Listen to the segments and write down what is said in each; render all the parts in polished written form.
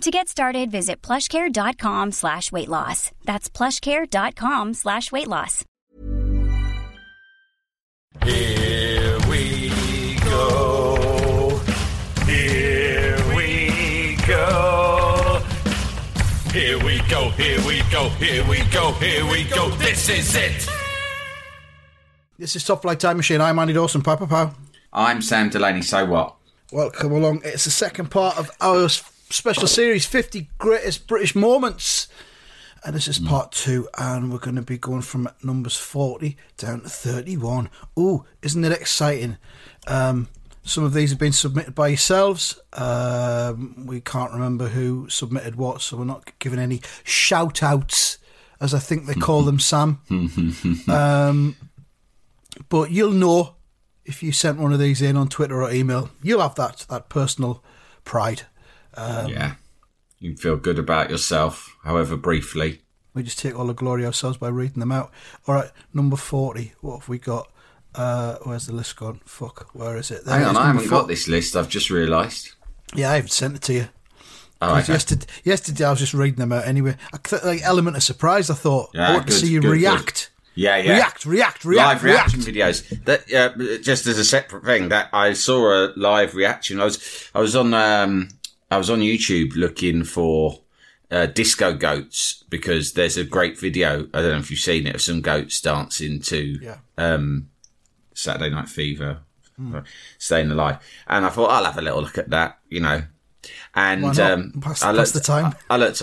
To get started, visit plushcare.com/weightloss. That's plushcare.com/weightloss. Here we go. This is it. This is Top Flight Time Machine. I'm Andy Dawson. Pow, pow, pow. I'm Sam Delaney. So what? Welcome along. It's the second part of our special series, 50 Greatest British Moments. And this is part two, and we're going to be going from numbers 40 down to 31. Ooh, isn't it exciting? Some of these have been submitted by yourselves. We can't remember who submitted what, so we're not giving any shout-outs, as I think they call them, Sam. But you'll know if you sent one of these in on Twitter or email. You'll have that personal pride. Yeah, you can feel good about yourself, however briefly. We just take all the glory ourselves by reading them out. All right, number 40. What have we got? Where's the list gone? Fuck, where is it? There. Hang on, I haven't got this list. I've just realised. Yeah, I haven't sent it to you. Oh, okay. Yesterday I was just reading them out anyway. Element of surprise, I thought. Yeah, I want to see you react. Good. Yeah. React. Live reaction videos. That, just as a separate thing, that I saw a live reaction. I was on YouTube looking for disco goats, because there's a great video. I don't know if you've seen it, of some goats dancing to Saturday Night Fever, Staying Alive. And I thought, I'll have a little look at that, you know. And I looked at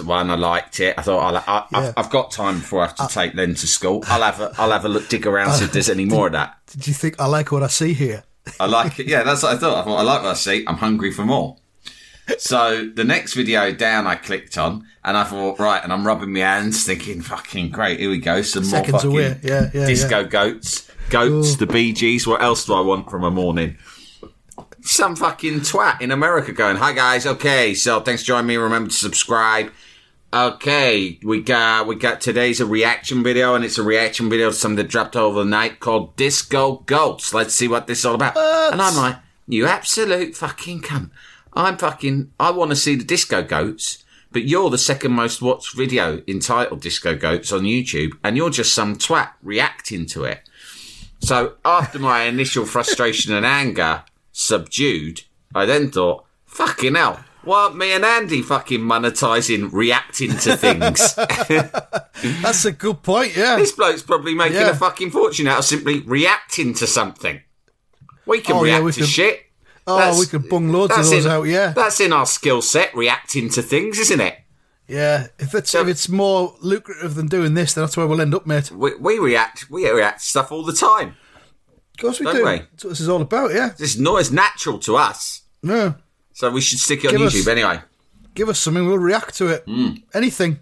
one, I liked it. I thought, I've got time before I have to take them to school. I'll have a look, dig around, see if there's any more of that. Did you think, I like what I see here? I like it. Yeah, that's what I thought. I thought, I like what I see. I'm hungry for more. So the next video down I clicked on, and I thought, right, and I'm rubbing my hands thinking, fucking great, here we go, some seconds more fucking disco goats, the Bee Gees. What else do I want from a morning? Some fucking twat in America going, hi guys, okay, so thanks for joining me, remember to subscribe. Okay, we got today's a reaction video, and it's a reaction video to something that dropped over the night called Disco Goats. Let's see what this is all about. What? And I'm like, you absolute fucking cunt. I want to see the Disco Goats, but you're the second most watched video entitled Disco Goats on YouTube, and you're just some twat reacting to it. So after my initial frustration and anger subdued, I then thought, fucking hell, why aren't me and Andy fucking monetizing reacting to things? That's a good point, yeah. This bloke's probably making a fucking fortune out of simply reacting to something. We can react to shit. Oh, we could bung loads of those out, yeah. That's in our skill set, reacting to things, isn't it? Yeah, if it's more lucrative than doing this, then that's where we'll end up, mate. We react to stuff all the time. Of course we do. That's what this is all about, yeah. This noise natural to us. Yeah. So we should stick it on YouTube anyway. Give us something, we'll react to it. Anything.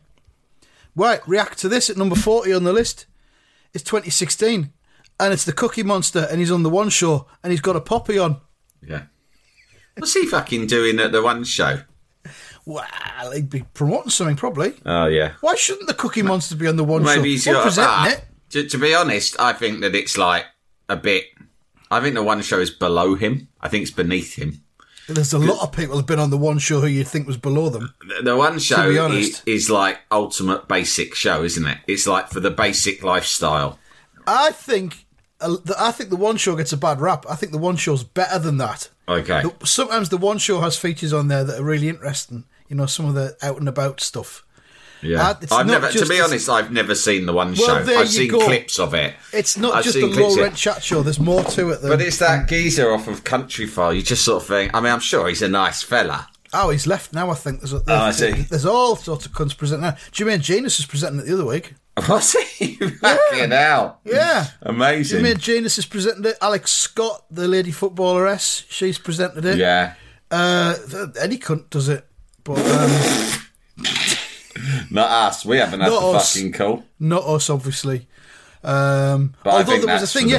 Right, react to this at number 40 on the list. It's 2016, and it's the Cookie Monster, and he's on The One Show, and he's got a poppy on. Yeah. What's he fucking doing at The One Show? Well, he'd be promoting something, probably. Oh, yeah. Why shouldn't the Cookie Monster be on The One Show? Maybe he's got that. To be honest, I think that it's like a bit... I think The One Show is below him. I think it's beneath him. There's a lot of people who've been on The One Show who you'd think was below them. The One Show is like ultimate basic show, isn't it? It's like for the basic lifestyle. I think The One Show gets a bad rap. I think The One Show's better than that. Okay. Sometimes The One Show has features on there that are really interesting. You know, some of the out-and-about stuff. Yeah. I've never seen The One Show. I've seen clips of it. It's not just a low-rent chat show. There's more to it. But it's that geezer off of Country File. You just sort of think, I mean, I'm sure he's a nice fella. Oh, he's left now, I think. There's all sorts of cunts presenting now. Jimmy and Janus is presenting it the other week. Was he? Fucking hell. Yeah. Amazing. Jimmy and Janus has presented it. Alex Scott, the lady footballeress, she's presented it. Yeah. Any cunt does it. But Not us. We haven't had the fucking call. Not us, obviously. Although there was a thing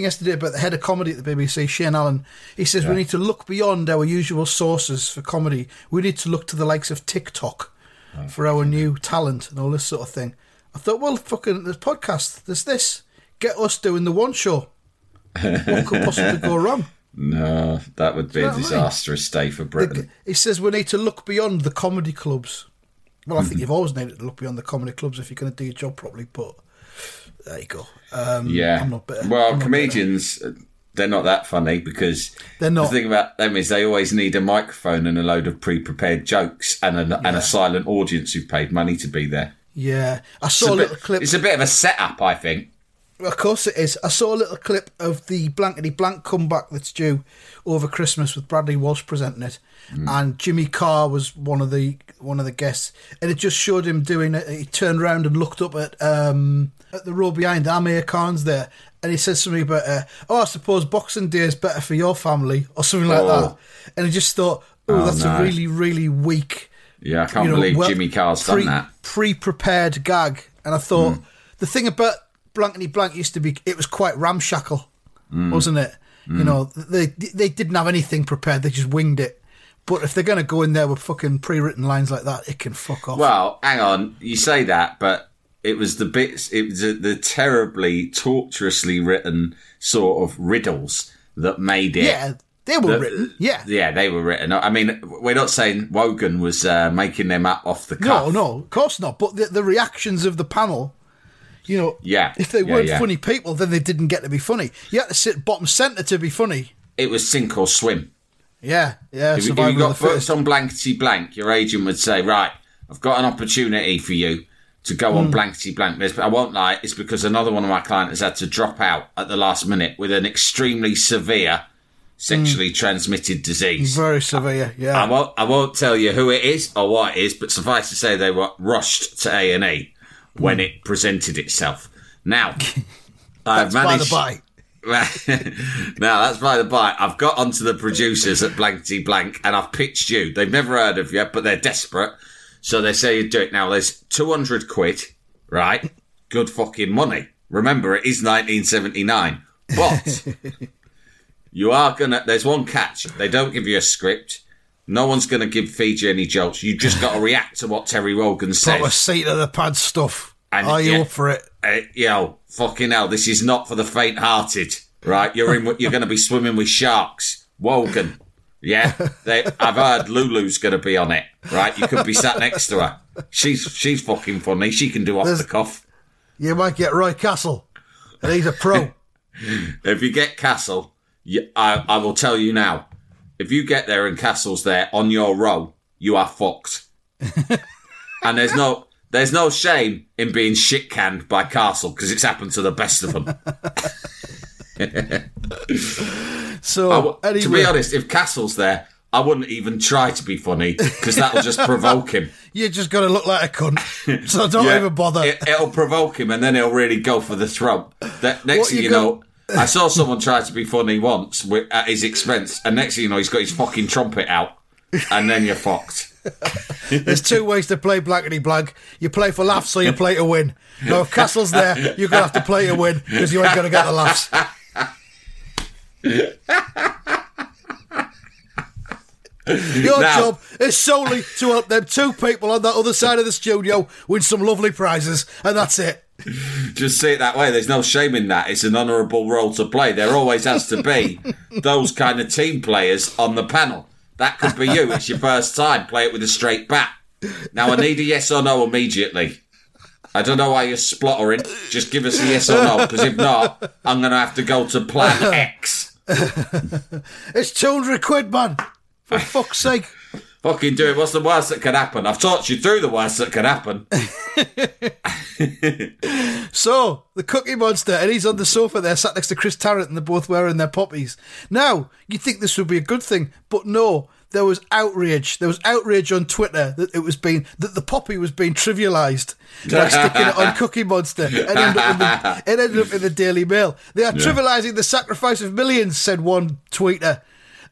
yesterday about the head of comedy at the BBC, Shane Allen. He says we need to look beyond our usual sources for comedy. We need to look to the likes of TikTok for our new talent and all this sort of thing. I thought, well, fucking, there's podcasts, there's this. Get us doing the One Show. What could possibly go wrong? No, that would be a disastrous day for Britain. He says we need to look beyond the comedy clubs. Well, I think you've always needed to look beyond the comedy clubs if you're going to do your job properly, but there you go. I'm not bitter. Well, comedians, they're not that funny because they're not. The thing about them is they always need a microphone and a load of pre-prepared jokes and a silent audience who paid money to be there. Yeah. I saw a little clip. It's a bit of a setup, I think. Of course it is. I saw a little clip of the blankety-blank comeback that's due over Christmas with Bradley Walsh presenting it, and Jimmy Carr was one of the guests, and it just showed him doing it. He turned around and looked up at the row behind Amir Khan's there, and he said something about, I suppose Boxing Day is better for your family, or something like that. And I just thought, that's a really, really weak... Yeah, I can't believe Jimmy Carr's done that. Pre-prepared gag. And I thought, the thing about... Blankety blank used to be. It was quite ramshackle, wasn't it? You know, they didn't have anything prepared. They just winged it. But if they're going to go in there with fucking pre-written lines like that, it can fuck off. Well, hang on, you say that, but it was the bits. It was the terribly torturously written sort of riddles that made it. Yeah, they were written. Yeah, they were written. I mean, we're not saying Wogan was making them up off the cuff. No, of course not. But the reactions of the panel. You know, if they weren't funny people, then they didn't get to be funny. You had to sit bottom centre to be funny. It was sink or swim. Yeah. If you got booked on blankety blank, your agent would say, right, I've got an opportunity for you to go on blankety blank. But I won't lie, it's because another one of my clients has had to drop out at the last minute with an extremely severe sexually transmitted disease. Very severe, yeah. I won't tell you who it is or what it is, but suffice to say they were rushed to A&E. When it presented itself. Now, I've managed... by the by. Now, that's by the by. I've got onto the producers at Blankety Blank and I've pitched you. They've never heard of you, but they're desperate. So they say you do it. Now, there's 200 quid, right? Good fucking money. Remember, it is 1979. But you are going to... There's one catch. They don't give you a script. No one's going to feed you any jokes. You've just got to react to what Terry Wogan says. Proper seat of the pad stuff. And are you up for it? Fucking hell, this is not for the faint-hearted, right? You're going to be swimming with sharks. Wogan, I've heard Lulu's going to be on it, right? You could be sat next to her. She's fucking funny. She can do off the cuff. You might get Roy Castle, and he's a pro. If you get Castle, I will tell you now. If you get there and Castle's there on your row, you are fucked. And there's no shame in being shit canned by Castle because it's happened to the best of them. So, to be honest, if Castle's there, I wouldn't even try to be funny because that'll just provoke him. You're just going to look like a cunt, so don't even bother. It'll provoke him, and then he'll really go for the throat. Next thing you know. I saw someone try to be funny once at his expense, and next thing you know, he's got his fucking trumpet out, and then you're fucked. There's two ways to play blankety blank. You play for laughs or you play to win. No, if Castle's there, you're going to have to play to win because you ain't going to get the laughs. Your job is solely to help them two people on that other side of the studio win some lovely prizes, and that's it. Just see it that way. There's no shame in that. It's an honourable role to play. There always has to be those kind of team players on the panel. That could be you. It's your first time. Play it with a straight bat. Now, I need a yes or no immediately. I don't know why you're spluttering. Just give us a yes or no, because if not, I'm going to have to go to plan X. It's 200 quid, man. For fuck's sake. Fucking do it. What's the worst that could happen? I've talked you through the worst that could happen. So, the Cookie Monster, and he's on the sofa there, sat next to Chris Tarrant, and they're both wearing their poppies. Now, you'd think this would be a good thing, but no, there was outrage. There was outrage on Twitter that the poppy was being trivialised, like sticking it on Cookie Monster, and ended up in the Daily Mail. They are trivialising the sacrifice of millions, said one tweeter.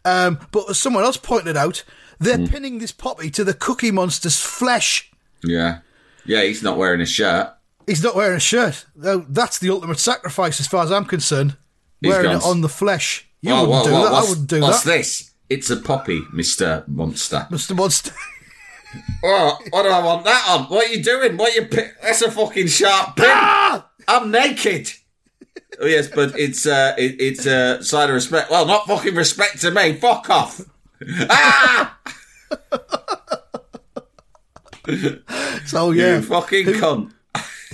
But as someone else pointed out, they're pinning this poppy to the Cookie Monster's flesh. Yeah. Yeah, he's not wearing a shirt. He's not wearing a shirt. That's the ultimate sacrifice as far as I'm concerned. He's wearing it on the flesh. You wouldn't do that. I wouldn't do that. What's this? It's a poppy, Mr. Monster. Mr. Monster. Oh, what do I want that on? What are you doing? That's a fucking sharp pin. Ah! I'm naked. Oh, yes, but it's a sign of respect. Well, not fucking respect to me. Fuck off. Ah! So, yeah. You fucking cunt.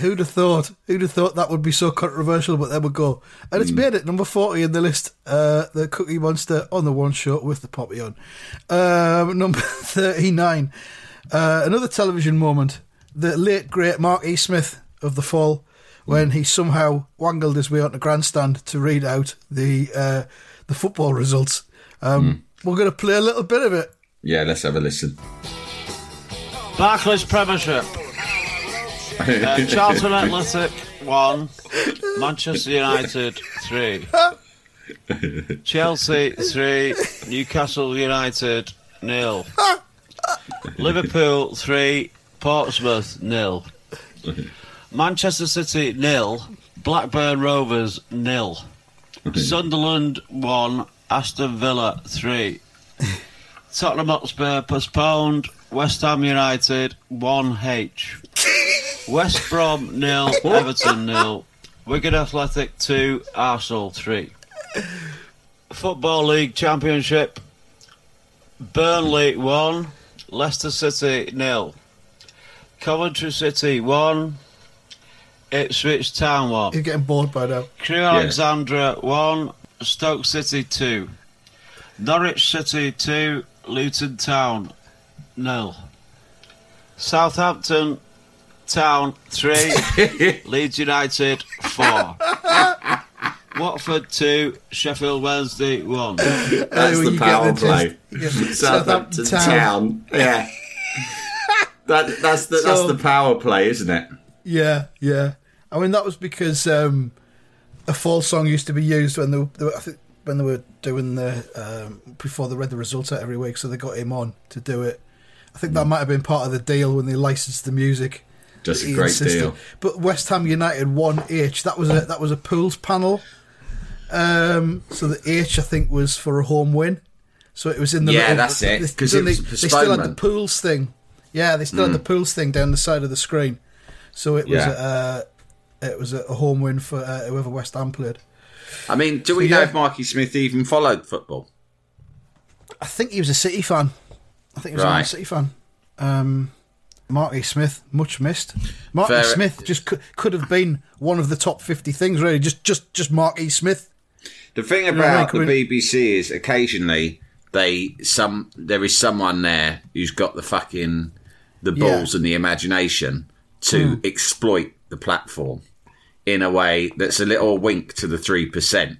Who'd have thought? Who'd have thought that would be so controversial? But there we go. And it's made it number 40 in the list. The Cookie Monster on the One Show with the poppy on. Number 39. Another television moment. The late, great Mark E. Smith of The Fall, when he somehow wangled his way onto Grandstand to read out the football results. We're going to play a little bit of it. Yeah, let's have a listen. Barclays Premiership. Charlton Athletic 1, Manchester United 3, Chelsea 3, Newcastle United 0, Liverpool 3, Portsmouth 0, Manchester City 0, Blackburn Rovers 0, Sunderland 1, Aston Villa 3, Tottenham Hotspur postponed, West Ham United 1-H. West Brom 0, Everton 0, Wigan Athletic 2, Arsenal 3. Football League Championship, Burnley 1, Leicester City 0, Coventry City 1, Ipswich Town 1. You're getting bored by now. Crewe Alexandra 1, Stoke City 2, Norwich City 2, Luton Town 0, Southampton Town 3, Leeds United 4, Watford 2, Sheffield Wednesday 1. That's the power play. Southampton Town. Yeah. That's the power play, isn't it? Yeah, yeah. I mean, that was because a Fall song used to be used when they were doing the before they read the results out every week, so they got him on to do it. I think that might have been part of the deal when they licensed the music. Just a great deal. But West Ham United 1-H. That was a pools panel. So the H I think was for a home win. So it was in the that's it. Because they still had the pools thing. Yeah, they still had the pools thing down the side of the screen. So it was a home win for whoever West Ham played. I mean, do we know if Mark E. Smith even followed football? I think he was a City fan. Only a City fan. Mark E. Smith, much missed. Mark E. Smith just could have been one of the top 50 things, really. Just Mark E. Smith. The thing about the BBC is occasionally there is someone there who's got the balls and the imagination to exploit the platform in a way that's a little wink to the 3%.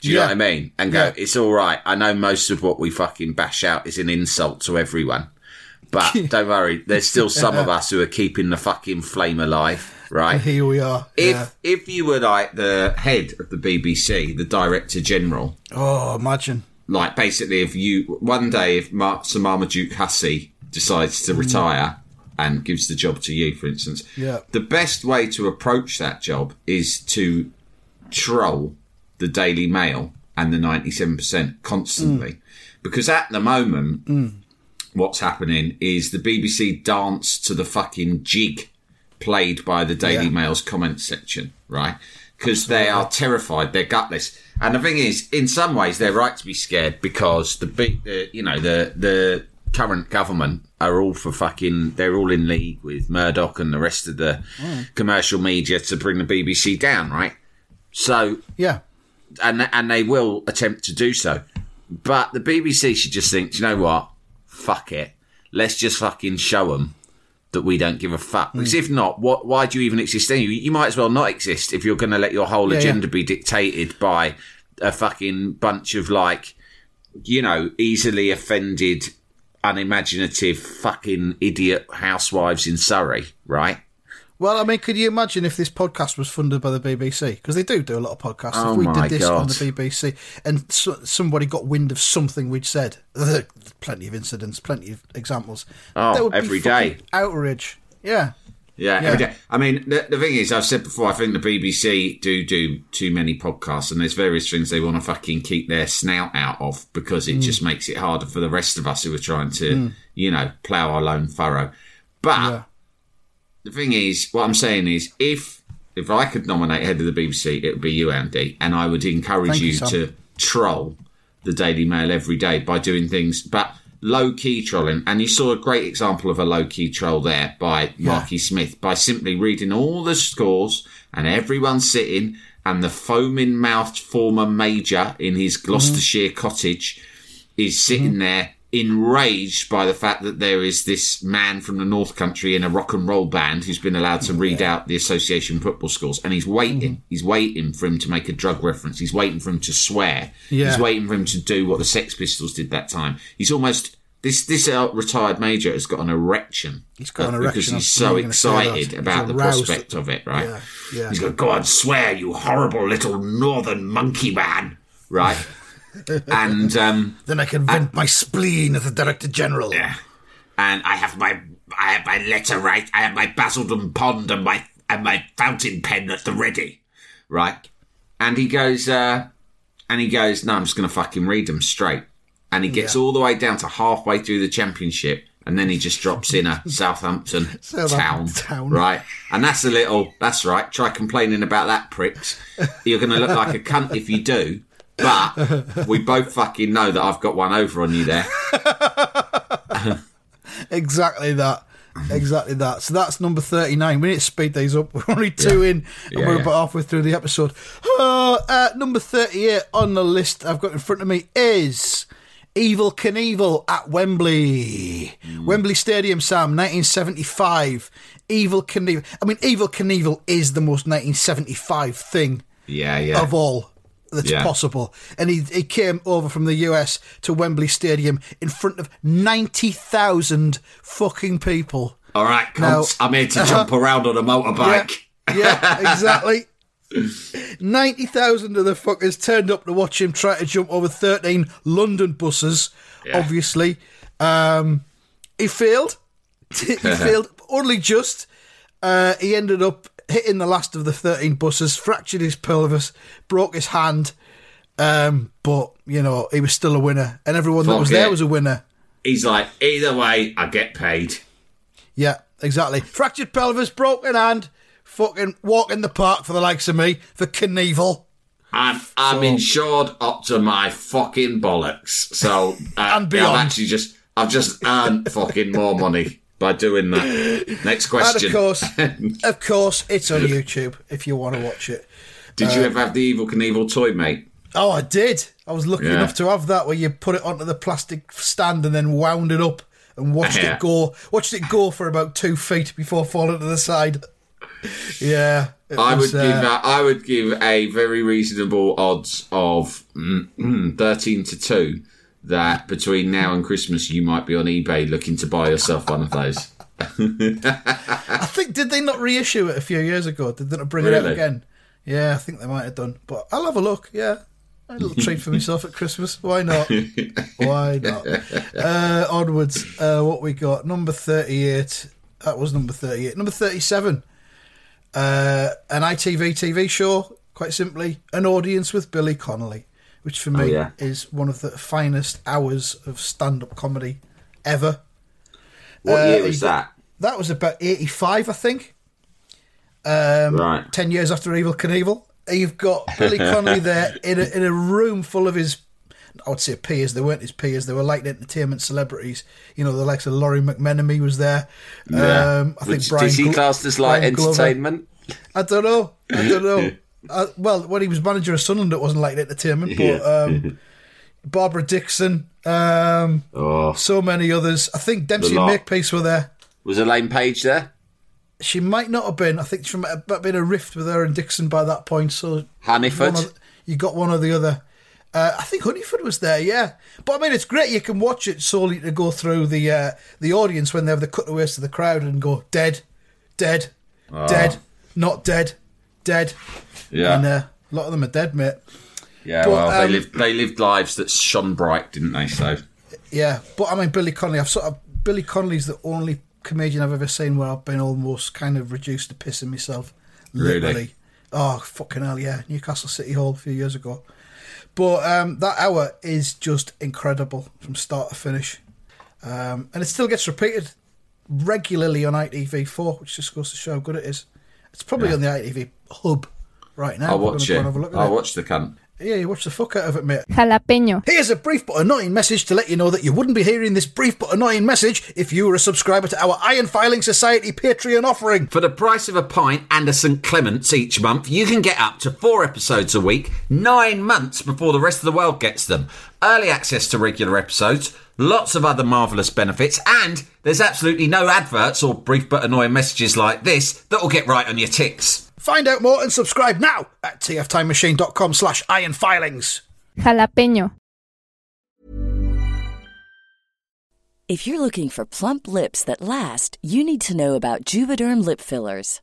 Do you know what I mean? And go, it's all right. I know most of what we fucking bash out is an insult to everyone. But don't worry, there's still some of us who are keeping the fucking flame alive, right? And here we are. If you were like the head of the BBC, the Director General. Oh, imagine. Like basically if Sir Marmaduke Hussey decides to retire and gives the job to you, for instance, the best way to approach that job is to troll the Daily Mail and the 97% constantly. Because at the moment... what's happening is the BBC dance to the fucking jig played by the Daily Mail's comment section, right? Because they are terrified, they're gutless, and the thing is, in some ways, they're right to be scared because the current government are all they're all in league with Murdoch and the rest of the commercial media to bring the BBC down, right? So and they will attempt to do so, but the BBC should just think, do you know what? Fuck it. Let's just fucking show them that we don't give a fuck. Because if not, why do you even exist anyway? You might as well not exist if you're going to let your whole agenda be dictated by a fucking bunch of, like, you know, easily offended, unimaginative fucking idiot housewives in Surrey, right? Well, I mean, could you imagine if this podcast was funded by the BBC? Because they do a lot of podcasts. Oh, if we did this on the BBC and somebody got wind of something we'd said, plenty of incidents, plenty of examples. Oh, every day. Outrage. Yeah. Yeah, every day. I mean, the thing is, I've said before, I think the BBC do too many podcasts, and there's various things they want to fucking keep their snout out of because it just makes it harder for the rest of us who are trying to, you know, plough our lone furrow. But the thing is, what I'm saying is, if I could nominate head of the BBC, it would be you, Andy, and I would encourage you to troll the Daily Mail every day by doing things, but low-key trolling. And you saw a great example of a low-key troll there by Mark E. Smith by simply reading all the scores and everyone sitting and the foaming-mouthed former major in his Gloucestershire cottage is sitting there enraged by the fact that there is this man from the North Country in a rock and roll band who's been allowed to read out the association football scores, and he's waiting. He's waiting for him to make a drug reference. He's waiting for him to swear. He's waiting for him to do what the Sex Pistols did that time. He's almost... This retired major has got an erection. He's got an erection. Because he's so excited about the prospect of it, right? Yeah, yeah. He's going, go on, swear, you horrible little northern monkey man, right? And then I can vent my spleen at the Director General. Yeah, and I have my letter right. I have my Basildon pond and my fountain pen at the ready, right? And he goes, no, I'm just going to fucking read them straight. And he gets all the way down to halfway through the championship, and then he just drops in a Southampton Town, right? And that's right. Try complaining about that, pricks. You're going to look like a cunt if you do. But we both fucking know that I've got one over on you there. Exactly that. So that's number 39. We need to speed these up. We're only two in, and we're about halfway through the episode. Number 38 on the list I've got in front of me is Evel Knievel at Wembley. Wembley Stadium, Sam, 1975. Evel Knievel. I mean, Evel Knievel is the most 1975 thing of all that's possible. And he came over from the US to Wembley Stadium in front of 90,000 fucking people. All right, cunts, I'm here to jump around on a motorbike. Yeah, exactly. 90,000 of the fuckers turned up to watch him try to jump over 13 London buses, obviously. He failed. Only just. He ended up hitting the last of the 13 buses, fractured his pelvis, broke his hand, but, you know, he was still a winner, and everyone that was there was a winner. He's like, either way, I get paid. Yeah, exactly. Fractured pelvis, broken hand, fucking walk in the park for the likes of me, for Knievel. I'm insured up to my fucking bollocks, so and beyond. I've just earned fucking more money by doing that. Next question. And of course, it's on YouTube if you want to watch it. Did you ever have the Evel Knievel toy, mate? Oh, I did. I was lucky enough to have that, where you put it onto the plastic stand and then wound it up and watched it go for about 2 feet before falling to the side. Yeah. I would give a very reasonable odds of 13-2. That between now and Christmas, you might be on eBay looking to buy yourself one of those. I think, did they not reissue it a few years ago? Did they not bring it out again? Yeah, I think they might have done. But I'll have a look, A little treat for myself at Christmas. Why not? Why not? Onwards, what we got? Number 38. That was number 38. Number 37. An ITV TV show, quite simply. An Audience with Billy Connolly, which for me is one of the finest hours of stand-up comedy ever. What year was that? That was about 85, I think. 10 years after Evel Knievel. You've got Billy Connolly there in a room full of his, I would say peers. They weren't his peers. They were like entertainment celebrities. You know, the likes of Laurie McMenemy was there. Yeah. Is he classed as like entertainment? I don't know. Well, when he was manager of Sunderland, it wasn't like entertainment, but Barbara Dixon, so many others. I think Dempsey and Makepeace were there. Was Elaine Page there? She might not have been. I think she might have been a rift with her and Dixon by that point. So Honeyford? You got one or the other. I think Honeyford was there, yeah. But, I mean, it's great. You can watch it solely to go through the audience when they have the cutaways to the crowd and go, dead, not dead. Yeah, and a lot of them are dead, mate. Yeah, but, well, they lived lives that shone bright, didn't they? So, yeah, but I mean, Billy Connolly. Billy Connolly's the only comedian I've ever seen where I've been almost kind of reduced to pissing myself. Literally. Really? Oh, fucking hell, yeah. Newcastle City Hall a few years ago. But that hour is just incredible from start to finish. And it still gets repeated regularly on ITV4, which just goes to show how good it is. It's probably on the ITV hub right now. I'll watch it. I'll watch the cunt. Yeah, you watch the fuck out of it, mate. Jalapeño. Here's a brief but annoying message to let you know that you wouldn't be hearing this brief but annoying message if you were a subscriber to our Iron Filing Society Patreon offering. For the price of a pint and a St Clement's each month, you can get up to 4 episodes a week, 9 months before the rest of the world gets them. Early access to regular episodes, lots of other marvellous benefits, and there's absolutely no adverts or brief but annoying messages like this that will get right on your tits. Find out more and subscribe now at tftimemachine.com/ironfilings. Jalapeño. If you're looking for plump lips that last, you need to know about Juvederm lip fillers.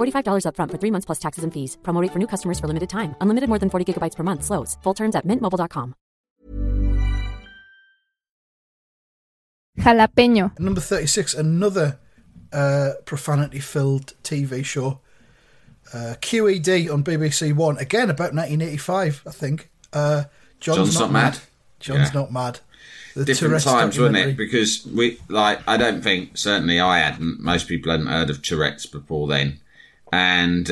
$45 up front for 3 months plus taxes and fees. Promo rate for new customers for limited time. Unlimited more than 40 gigabytes per month slows. Full terms at mintmobile.com. Jalapeño. Number 36, another profanity-filled TV show. QED on BBC One. Again, about 1985, I think. John's not mad. John's not mad. The different times, wasn't it? Because we, like, I don't think, certainly I hadn't, most people hadn't heard of Tourette's before then. And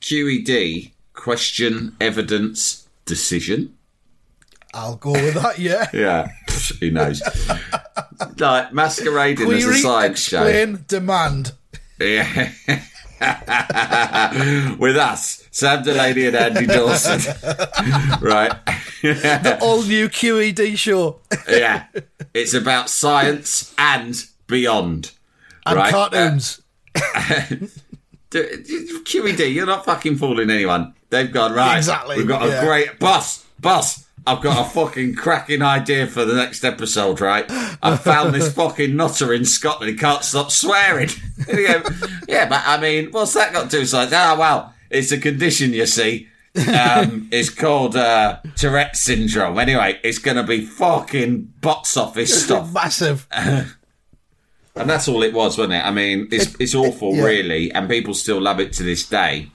QED, question, evidence, decision. I'll go with that, yeah. Yeah, who knows? Like, masquerading as a sideshow. Explain, demand. Yeah. With us, Sam Delaney and Andy Dawson. Right. The all-new QED show. Yeah. It's about science and beyond. And right? Cartoons. QED, you're not fucking fooling anyone. They've gone, right, exactly. We've got a great... Boss, I've got a fucking cracking idea for the next episode, right? I found this fucking nutter in Scotland. He can't stop swearing. Yeah, but I mean, what's that got to do? Like, ah, well, it's a condition, you see. It's called Tourette syndrome. Anyway, it's going to be fucking box office stuff. Massive. And that's all it was, wasn't it? I mean, it's awful, really, and people still love it to this day.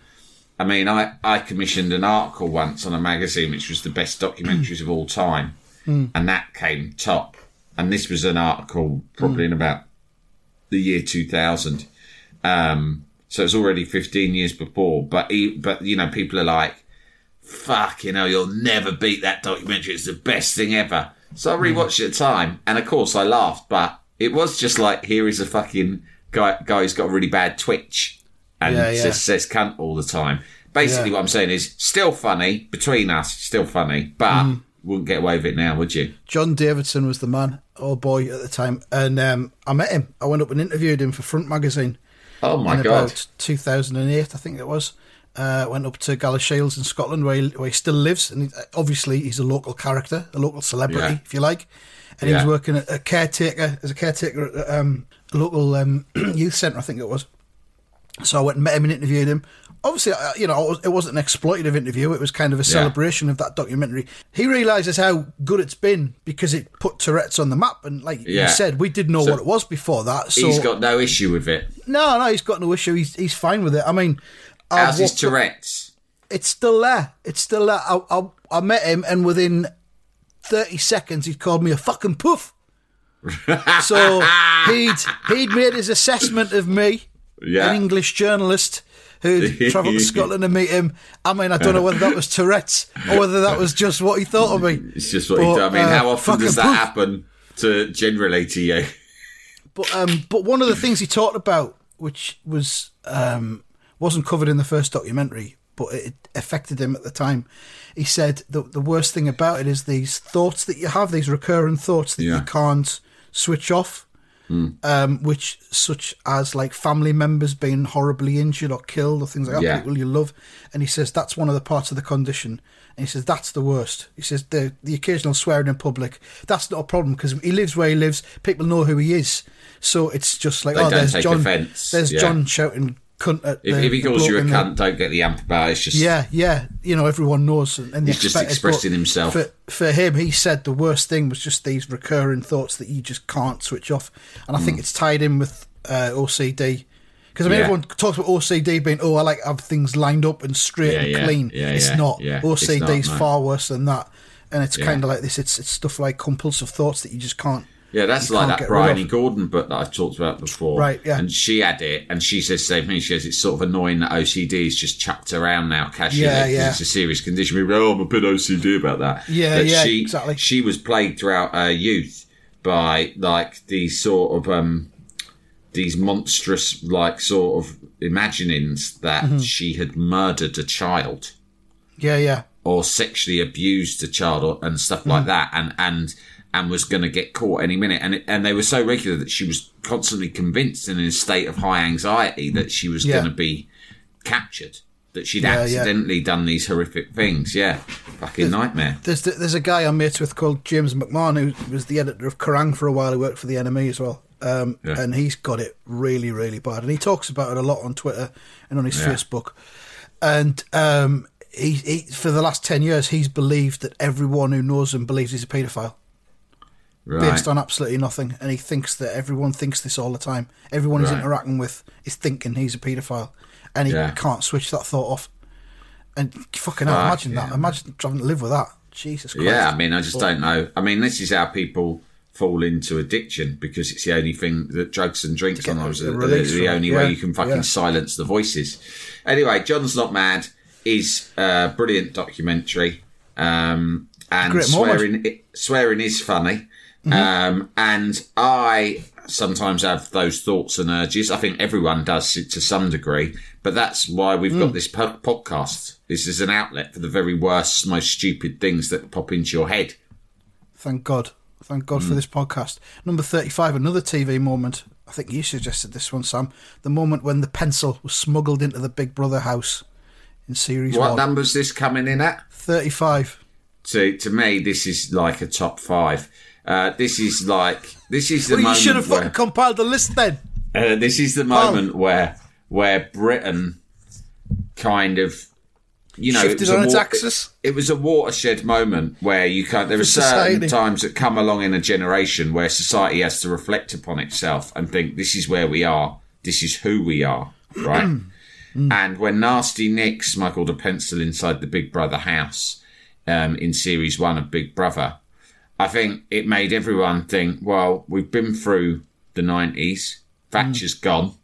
I mean, I commissioned an article once on a magazine which was the best documentaries of all time, and that came top. And this was an article probably in about the year 2000. So it's already 15 years before. But you know, people are like, fuck, you know, you'll never beat that documentary. It's the best thing ever. So I rewatched it at the time, and of course I laughed, but it was just like, here is a fucking guy who's got a really bad twitch. And says cunt all the time. Basically, what I'm saying is, still funny, between us, still funny, but wouldn't get away with it now, would you? John Davidson was the man, old boy at the time, and I met him. I went up and interviewed him for Front Magazine. Oh, my God. About 2008, I think it was. Went up to Galashiels in Scotland, where he still lives, and obviously he's a local character, a local celebrity, if you like, and he was working as a caretaker at a local youth centre, I think it was. So I went and met him and interviewed him. Obviously, you know, it wasn't an exploitative interview. It was kind of a celebration of that documentary. He realises how good it's been because it put Tourette's on the map. And like you said, we didn't know what it was before that. So he's got no issue with it. No, he's got no issue. He's fine with it. I mean... How's his Tourette's? It's still there. I met him and within 30 seconds, he called me a fucking poof. So he'd made his assessment of me, an English journalist... who'd travelled to Scotland to meet him. I mean, I don't know whether that was Tourette's or whether that was just what he thought of me. It's just what he thought. I mean, how often does that happen to generally to you? But one of the things he talked about, which was wasn't covered in the first documentary, but it affected him at the time. He said that the worst thing about it is these thoughts that you have, these recurrent thoughts that you can't switch off. Which such as like family members being horribly injured or killed or things like that, people you love. And he says that's one of the parts of the condition. And he says that's the worst. He says the occasional swearing in public, that's not a problem because he lives where he lives. People know who he is. So it's just like, there's John. Offense. There's John shouting cunt at the if he calls you a cunt, don't get the amp about it. It's just you know, everyone knows. And he's just expressing himself. For him, he said the worst thing was just these recurring thoughts that you just can't switch off. And I think it's tied in with OCD. Because I mean, everyone talks about OCD being, I like to have things lined up and straight and clean. It's not. OCD is far worse than that. And it's kind of like this. It's stuff like compulsive thoughts that you just can't. Yeah, that's like that Bryony Gordon book that I've talked about before. Right, yeah. And she had it, and she says the same thing. She says it's sort of annoying that OCD is just chucked around now casually. Yeah. It's a serious condition. People go, I'm a bit OCD about that. Exactly. She was plagued throughout her youth by, like, these sort of, these monstrous, like, sort of imaginings that she had murdered a child. Yeah. Or sexually abused a child and stuff like that. And was going to get caught any minute. And they were so regular that she was constantly convinced and in a state of high anxiety that she was going to be captured, that she'd accidentally done these horrific things. Yeah, fucking nightmare. There's a guy I'm mates with called James McMahon, who was the editor of Kerrang for a while, who worked for the NME as well. And he's got it really, really bad. And he talks about it a lot on Twitter and on his Facebook. And... He for the last 10 years, he's believed that everyone who knows him believes he's a paedophile. Right. Based on absolutely nothing. And he thinks that everyone thinks this all the time. Everyone he's interacting with is thinking he's a paedophile. And he can't switch that thought off. And fucking hell, imagine that. Imagine trying to live with that. Jesus Christ. Yeah, I mean, I just don't know. I mean, this is how people fall into addiction because it's the only thing that drugs and drinks sometimes are the only way you can fucking silence the voices. Anyway, John's Not Mad is a brilliant documentary, and swearing is funny. And I sometimes have those thoughts and urges. I think everyone does it to some degree, but that's why we've got this podcast. This is an outlet for the very worst, most stupid things that pop into your head. Thank God. Thank God for this podcast. Number 35, another TV moment. I think you suggested this one, Sam. The moment when the pencil was smuggled into the Big Brother house. In series one. What number's this coming in at? 35. To me, this is like a top 5. This is the moment. You should have fucking compiled the list then. This is the moment where Britain kind of, you know, shifted on its axis. It was a watershed moment where you can't. There are certain times that come along in a generation where society has to reflect upon itself and think, this is where we are. This is who we are. Right. And when Nasty Nick smuggled a pencil inside the Big Brother house in Series 1 of Big Brother, I think it made everyone think, well, we've been through the 90s. Thatcher's gone.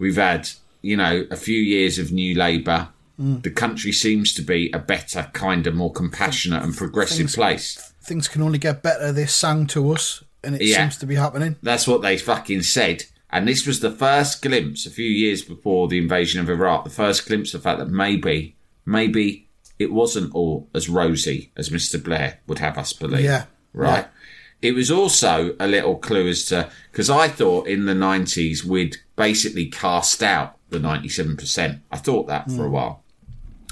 We've had, you know, a few years of New Labour. The country seems to be a better, kinder, more compassionate and progressive place. Things can only get better. They sang to us and it seems to be happening. That's what they fucking said. And this was the first glimpse, a few years before the invasion of Iraq, the first glimpse of the fact that maybe it wasn't all as rosy as Mr. Blair would have us believe. Yeah. Right? Yeah. It was also a little clue as to... Because I thought in the 90s we'd basically cast out the 97%. I thought that for a while.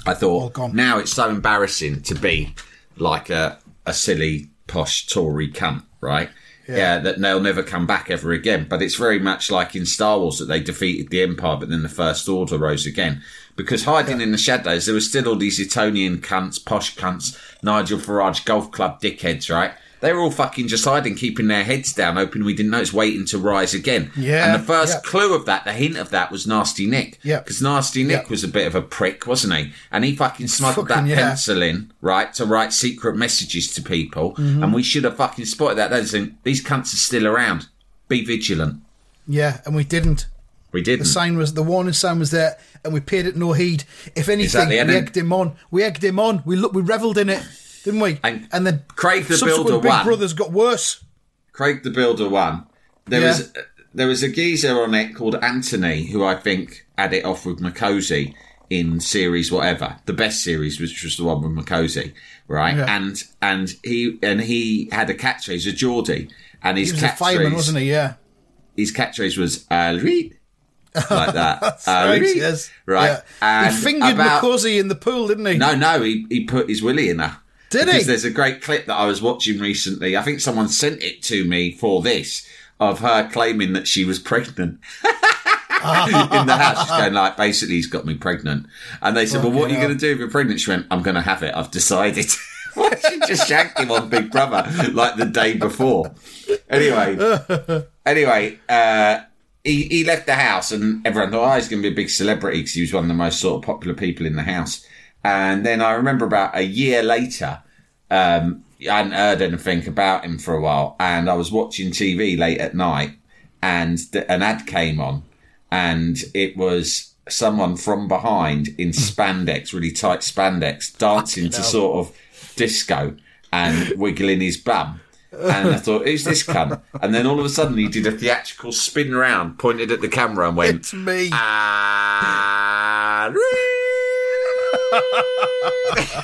I thought, now it's so embarrassing to be like a silly, posh Tory cunt, right? that they'll never come back ever again. But it's very much like in Star Wars that they defeated the Empire, but then the First Order rose again. Because hiding in the shadows, there were still all these Etonian cunts, posh cunts, Nigel Farage, golf club dickheads, right? They were all fucking just hiding, keeping their heads down, hoping we didn't notice, waiting to rise again. Yeah, and the first clue of that, the hint of that, was Nasty Nick. Yeah, because Nasty Nick was a bit of a prick, wasn't he? And he fucking smuggled that pencil in, right, to write secret messages to people. Mm-hmm. And we should have fucking spotted that. These cunts are still around. Be vigilant. Yeah, and we didn't. We didn't. The warning sign was there, and we paid it no heed. If anything, we egged him on. We revelled in it. Didn't we? And then Craig the Builder Big Brother's got worse. Craig the Builder won. There was a geezer on it called Anthony, who I think had it off with Makosi in series whatever, the best series, which was the one with Makosi, right? Yeah. And he had a catchphrase, a Geordie, and his catchphrase, fireman, wasn't he? Yeah. His catchphrase was like that. Right, yes. Right. Yeah. He fingered Makosi in the pool, didn't he? No, he put his willy in her. Did he? There's a great clip that I was watching recently. I think someone sent it to me for this, of her claiming that she was pregnant in the house. She's going like, basically, he's got me pregnant. And they said, well, what are you going to do if you're pregnant? She went, I'm going to have it. I've decided. She just shanked him on Big Brother like the day before. Anyway, he left the house and everyone thought, he's going to be a big celebrity because he was one of the most sort of popular people in the house. And then I remember about a year later, I hadn't heard anything about him for a while. And I was watching TV late at night and an ad came on. And it was someone from behind in spandex, really tight spandex, dancing to sort of disco and wiggling his bum. And I thought, who's this cunt? And then all of a sudden he did a theatrical spin round, pointed at the camera and went, it's me.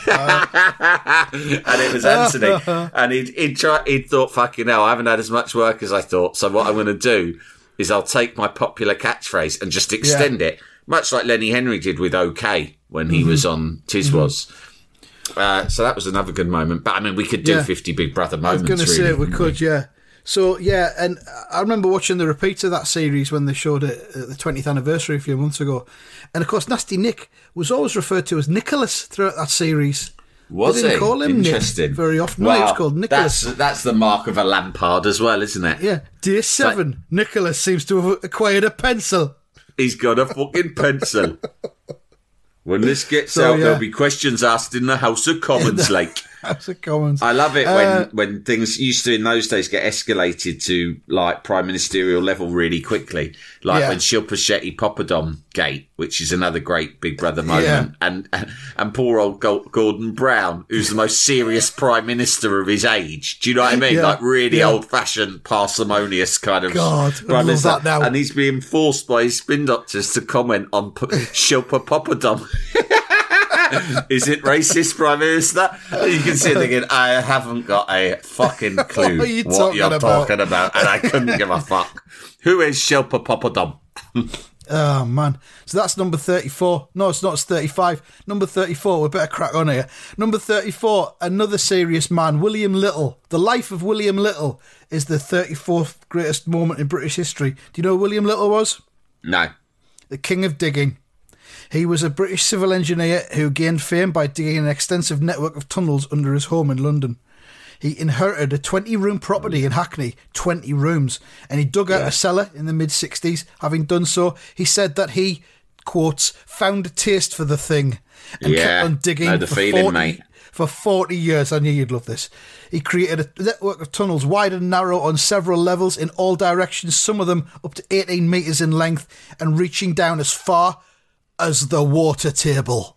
And it was Anthony, and he'd thought, fucking hell, I haven't had as much work as I thought, so what I'm going to do is I'll take my popular catchphrase and just extend it, much like Lenny Henry did with OK when he was on Tiswas. So that was another good moment, but I mean we could do 50 Big Brother moments. I was going to say we could, yeah. So yeah, and I remember watching the repeat of that series when they showed it at the 20th anniversary a few months ago, and of course Nasty Nick was always referred to as Nicholas throughout that series. Was they didn't call him Nick very often. Wow. No, it was called Nicholas. That's the mark of a Lampard as well, isn't it? Yeah. Day 7, like, Nicholas seems to have acquired a pencil. He's got a fucking pencil. When this gets out, there'll be questions asked in the House of Commons, House of Commons. I love it when things used to, in those days, get escalated to, like, prime ministerial level really quickly. Like when Shilpa Shetty Poppadom gate, which is another great Big Brother moment. Yeah. And poor old Gordon Brown, who's the most serious prime minister of his age. Do you know what I mean? Yeah. Like, really old-fashioned, parsimonious kind of prime minister. That now. And he's being forced by his spin doctors to comment on Shilpa Poppadom. Is it racist, Prime Minister? You can sit there again. I haven't got a fucking clue what you're talking about, and I couldn't give a fuck. Who is Shilpa Poppadom? Oh man! So that's number 34. No, it's not. It's 35. Number 34. We better crack on here. Number 34. Another serious man, William Little. The life of William Little is the 34th greatest moment in British history. Do you know who William Little was? No. The King of Digging. He was a British civil engineer who gained fame by digging an extensive network of tunnels under his home in London. He inherited a 20-room property in Hackney, 20 rooms, and he dug out a cellar in the mid-'60s. Having done so, he said that he, quotes, found a taste for the thing and kept on digging for 40 years. I knew you'd love this. He created a network of tunnels, wide and narrow, on several levels in all directions, some of them up to 18 metres in length and reaching down as far as the water table.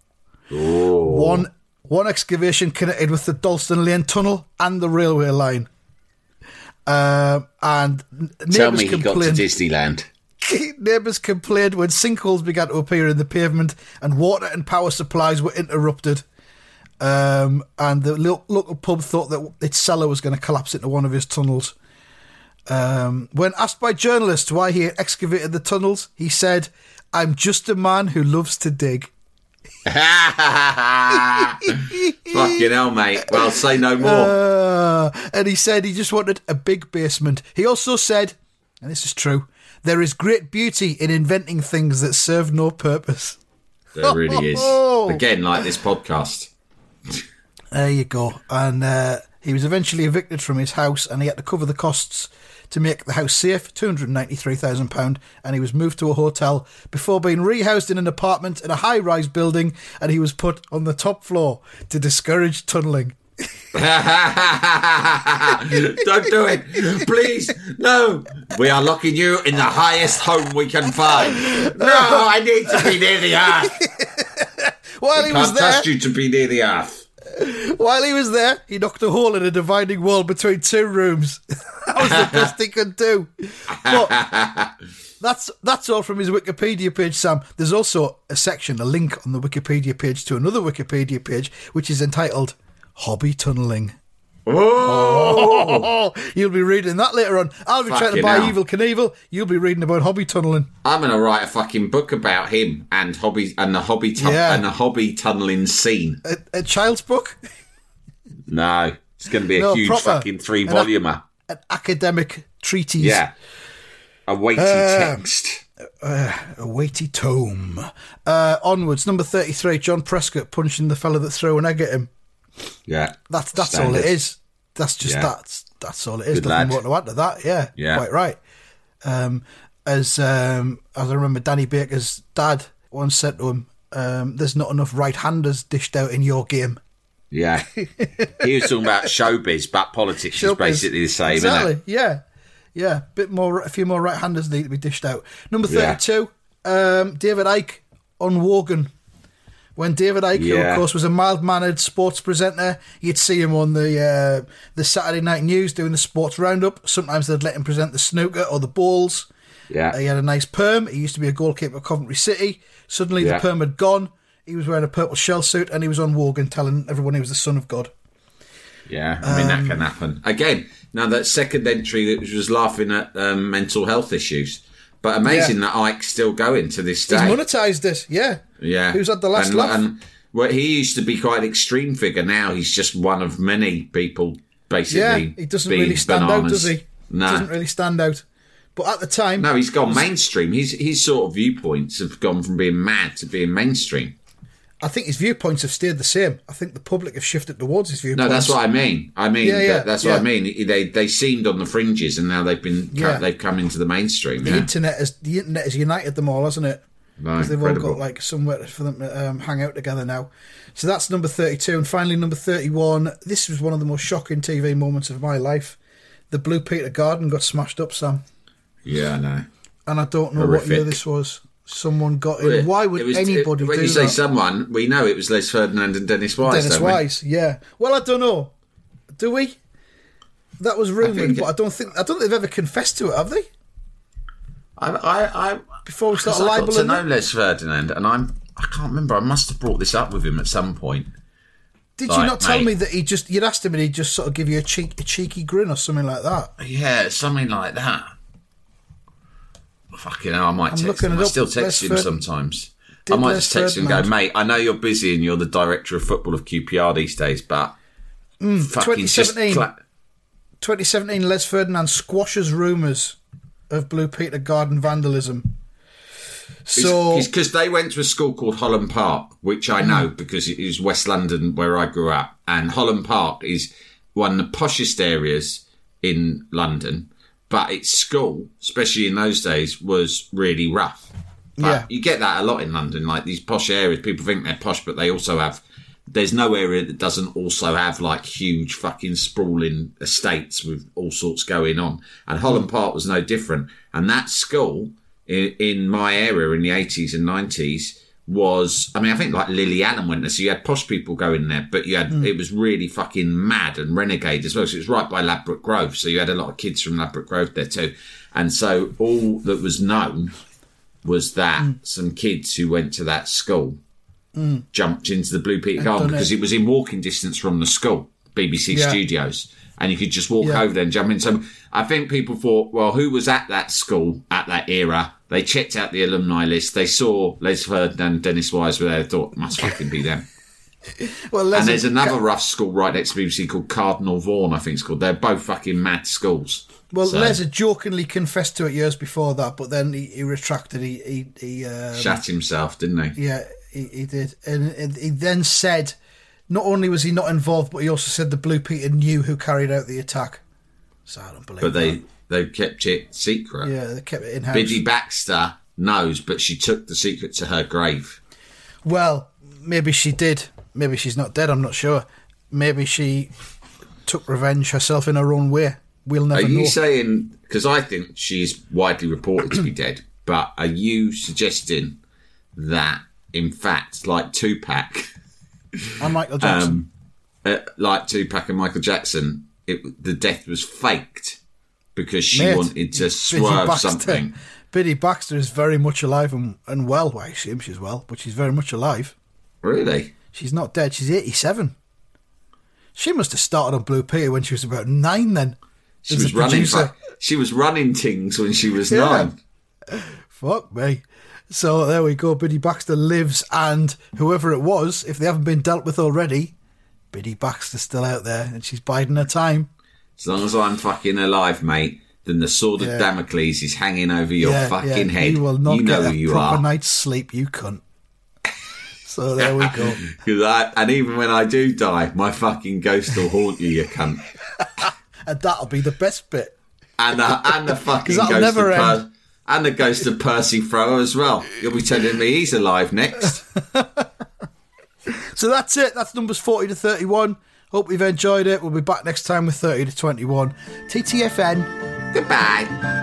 Ooh. One excavation connected with the Dalston Lane Tunnel and the railway line. And tell me he got to Disneyland. Neighbours complained when sinkholes began to appear in the pavement and water and power supplies were interrupted. And the local pub thought that its cellar was going to collapse into one of his tunnels. When asked by journalists why he had excavated the tunnels, he said, I'm just a man who loves to dig. Fucking hell, mate. Well, say no more. And he said he just wanted a big basement. He also said, and this is true, there is great beauty in inventing things that serve no purpose. There really is. Again, like this podcast. There you go. And he was eventually evicted from his house, and he had to cover the costs to make the house safe, £293,000, and he was moved to a hotel before being rehoused in an apartment in a high-rise building, and he was put on the top floor to discourage tunnelling. Don't do it, please. No, we are locking you in the highest home we can find. No, I need to be near the earth. While he was there, he knocked a hole in a dividing wall between two rooms. That was the best he could do. But that's all from his Wikipedia page, Sam. There's also a section, a link on the Wikipedia page to another Wikipedia page, which is entitled Hobby Tunnelling. Oh! You'll be reading that later on. I'll be trying to buy Evel Knievel. You'll be reading about hobby tunnelling. I'm going to write a fucking book about him and hobby tunnelling scene. A child's book? No, it's going to be a huge fucking three-volumer, an academic treatise. Yeah, a weighty text. A weighty tome. Onwards, number 33. John Prescott punching the fella that threw an egg at him. Yeah, that's standard. All it is. That's just that's all it is. Good Nothing lad. More to add to that. Yeah, quite right. As I remember, Danny Baker's dad once said to him, "There's not enough right-handers dished out in your game." Yeah, he was talking about showbiz, but politics is basically the same. Exactly. Isn't it? Yeah. A few more right-handers need to be dished out. Number 32, David Icke on Wogan. When David Icke, who of course was a mild-mannered sports presenter, you'd see him on the Saturday Night News doing the sports roundup. Sometimes they'd let him present the snooker or the balls. Yeah, he had a nice perm. He used to be a goalkeeper at Coventry City. Suddenly the perm had gone. He was wearing a purple shell suit and he was on Wogan telling everyone he was the son of God. Yeah, I mean, that can happen. Again, now that second entry that was laughing at mental health issues. But amazing that Ike's still going to this day. He's monetised it, yeah. Who's had the last laugh? And, well, he used to be quite an extreme figure. Now he's just one of many people, basically. Yeah, he doesn't really stand out, does he? No. He doesn't really stand out. But at the time... No, he's gone mainstream. His sort of viewpoints have gone from being mad to being mainstream. I think his viewpoints have stayed the same. I think the public have shifted towards his viewpoints. No, that's what I mean. What I mean. They seemed on the fringes, and now they've come into the mainstream. The internet has united them all, hasn't it? Because they've all got like somewhere for them to hang out together now. So that's number 32, and finally number 31. This was one of the most shocking TV moments of my life. The Blue Peter Garden got smashed up, Sam. Yeah, I know. And I don't know what year this was. Someone got in. Why would anybody do that? When you say someone, we know it was Les Ferdinand and Dennis Wise. Dennis Wise, yeah. Well, I don't know. Do we? That was rumoured, but I don't think they've ever confessed to it, have they? Before we start libeling, I got to know Les Ferdinand, and I can't remember. I must have brought this up with him at some point. Did you not tell me that he just? You'd asked him, and he'd just sort of give you a cheeky grin or something like that. Yeah, something like that. Fucking hell, I might text him. I still text him sometimes. I might just text him and go, mate, I know you're busy and you're the director of football of QPR these days, but... 2017, Les Ferdinand squashes rumours of Blue Peter Garden vandalism. So it's because they went to a school called Holland Park, which I know because it is West London where I grew up, and Holland Park is one of the poshest areas in London. But its school, especially in those days, was really rough. But you get that a lot in London, like these posh areas. People think they're posh, but they also have... There's no area that doesn't also have, like, huge fucking sprawling estates with all sorts going on. And Holland Park was no different. And that school in my area in the 80s and 90s was... I mean, I think, like, Lily Allen went there, so you had posh people going there, but you had it was really fucking mad and renegade as well. So it was right by Ladbroke Grove, so you had a lot of kids from Ladbroke Grove there too. And so all that was known was that some kids who went to that school jumped into the Blue Peter Garden because it was in walking distance from the school, BBC Studios, and you could just walk over there and jump in. So I think people thought, well, who was at that school at that era? They checked out the alumni list. They saw Les Ferdinand and Dennis Wise were there. They thought, must fucking be them. Well, and there's another rough school right next to BBC called Cardinal Vaughan, I think it's called. They're both fucking mad schools. Well, so Les had jokingly confessed to it years before that, but then he retracted. He shat himself, didn't he? Yeah, he did. And he then said, not only was he not involved, but he also said the Blue Peter knew who carried out the attack. So I don't believe that. But they kept it secret. Yeah, they kept it in-house. Biddy Baxter knows, but she took the secret to her grave. Well, maybe she did. Maybe she's not dead, I'm not sure. Maybe she took revenge herself in her own way. We'll never know. Are you saying, because I think she's widely reported to be dead, but are you suggesting that, in fact, like Tupac... and Michael Jackson. Like Tupac and Michael Jackson, the death was faked because she wanted to swerve something. Biddy Baxter is very much alive and well. Well, I assume she's well, but she's very much alive. Really? She's not dead. She's 87. She must have started on Blue Peter when she was about 9 then. She was running things when she was 9. Fuck me. So there we go. Biddy Baxter lives, and whoever it was, if they haven't been dealt with already, Biddy Baxter's still out there and she's biding her time. As long as I'm fucking alive, mate, then the sword of Damocles is hanging over your fucking head. You will not get a proper night's sleep, you cunt. So there we go. And even when I do die, my fucking ghost will haunt you, you cunt. And that'll be the best bit. And the fucking ghost never of end. And the ghost of Percy Thrower as well. You'll be telling me he's alive next. So that's it. That's numbers 40 to 31. Hope you've enjoyed it. We'll be back next time with 30 to 21. TTFN. Goodbye.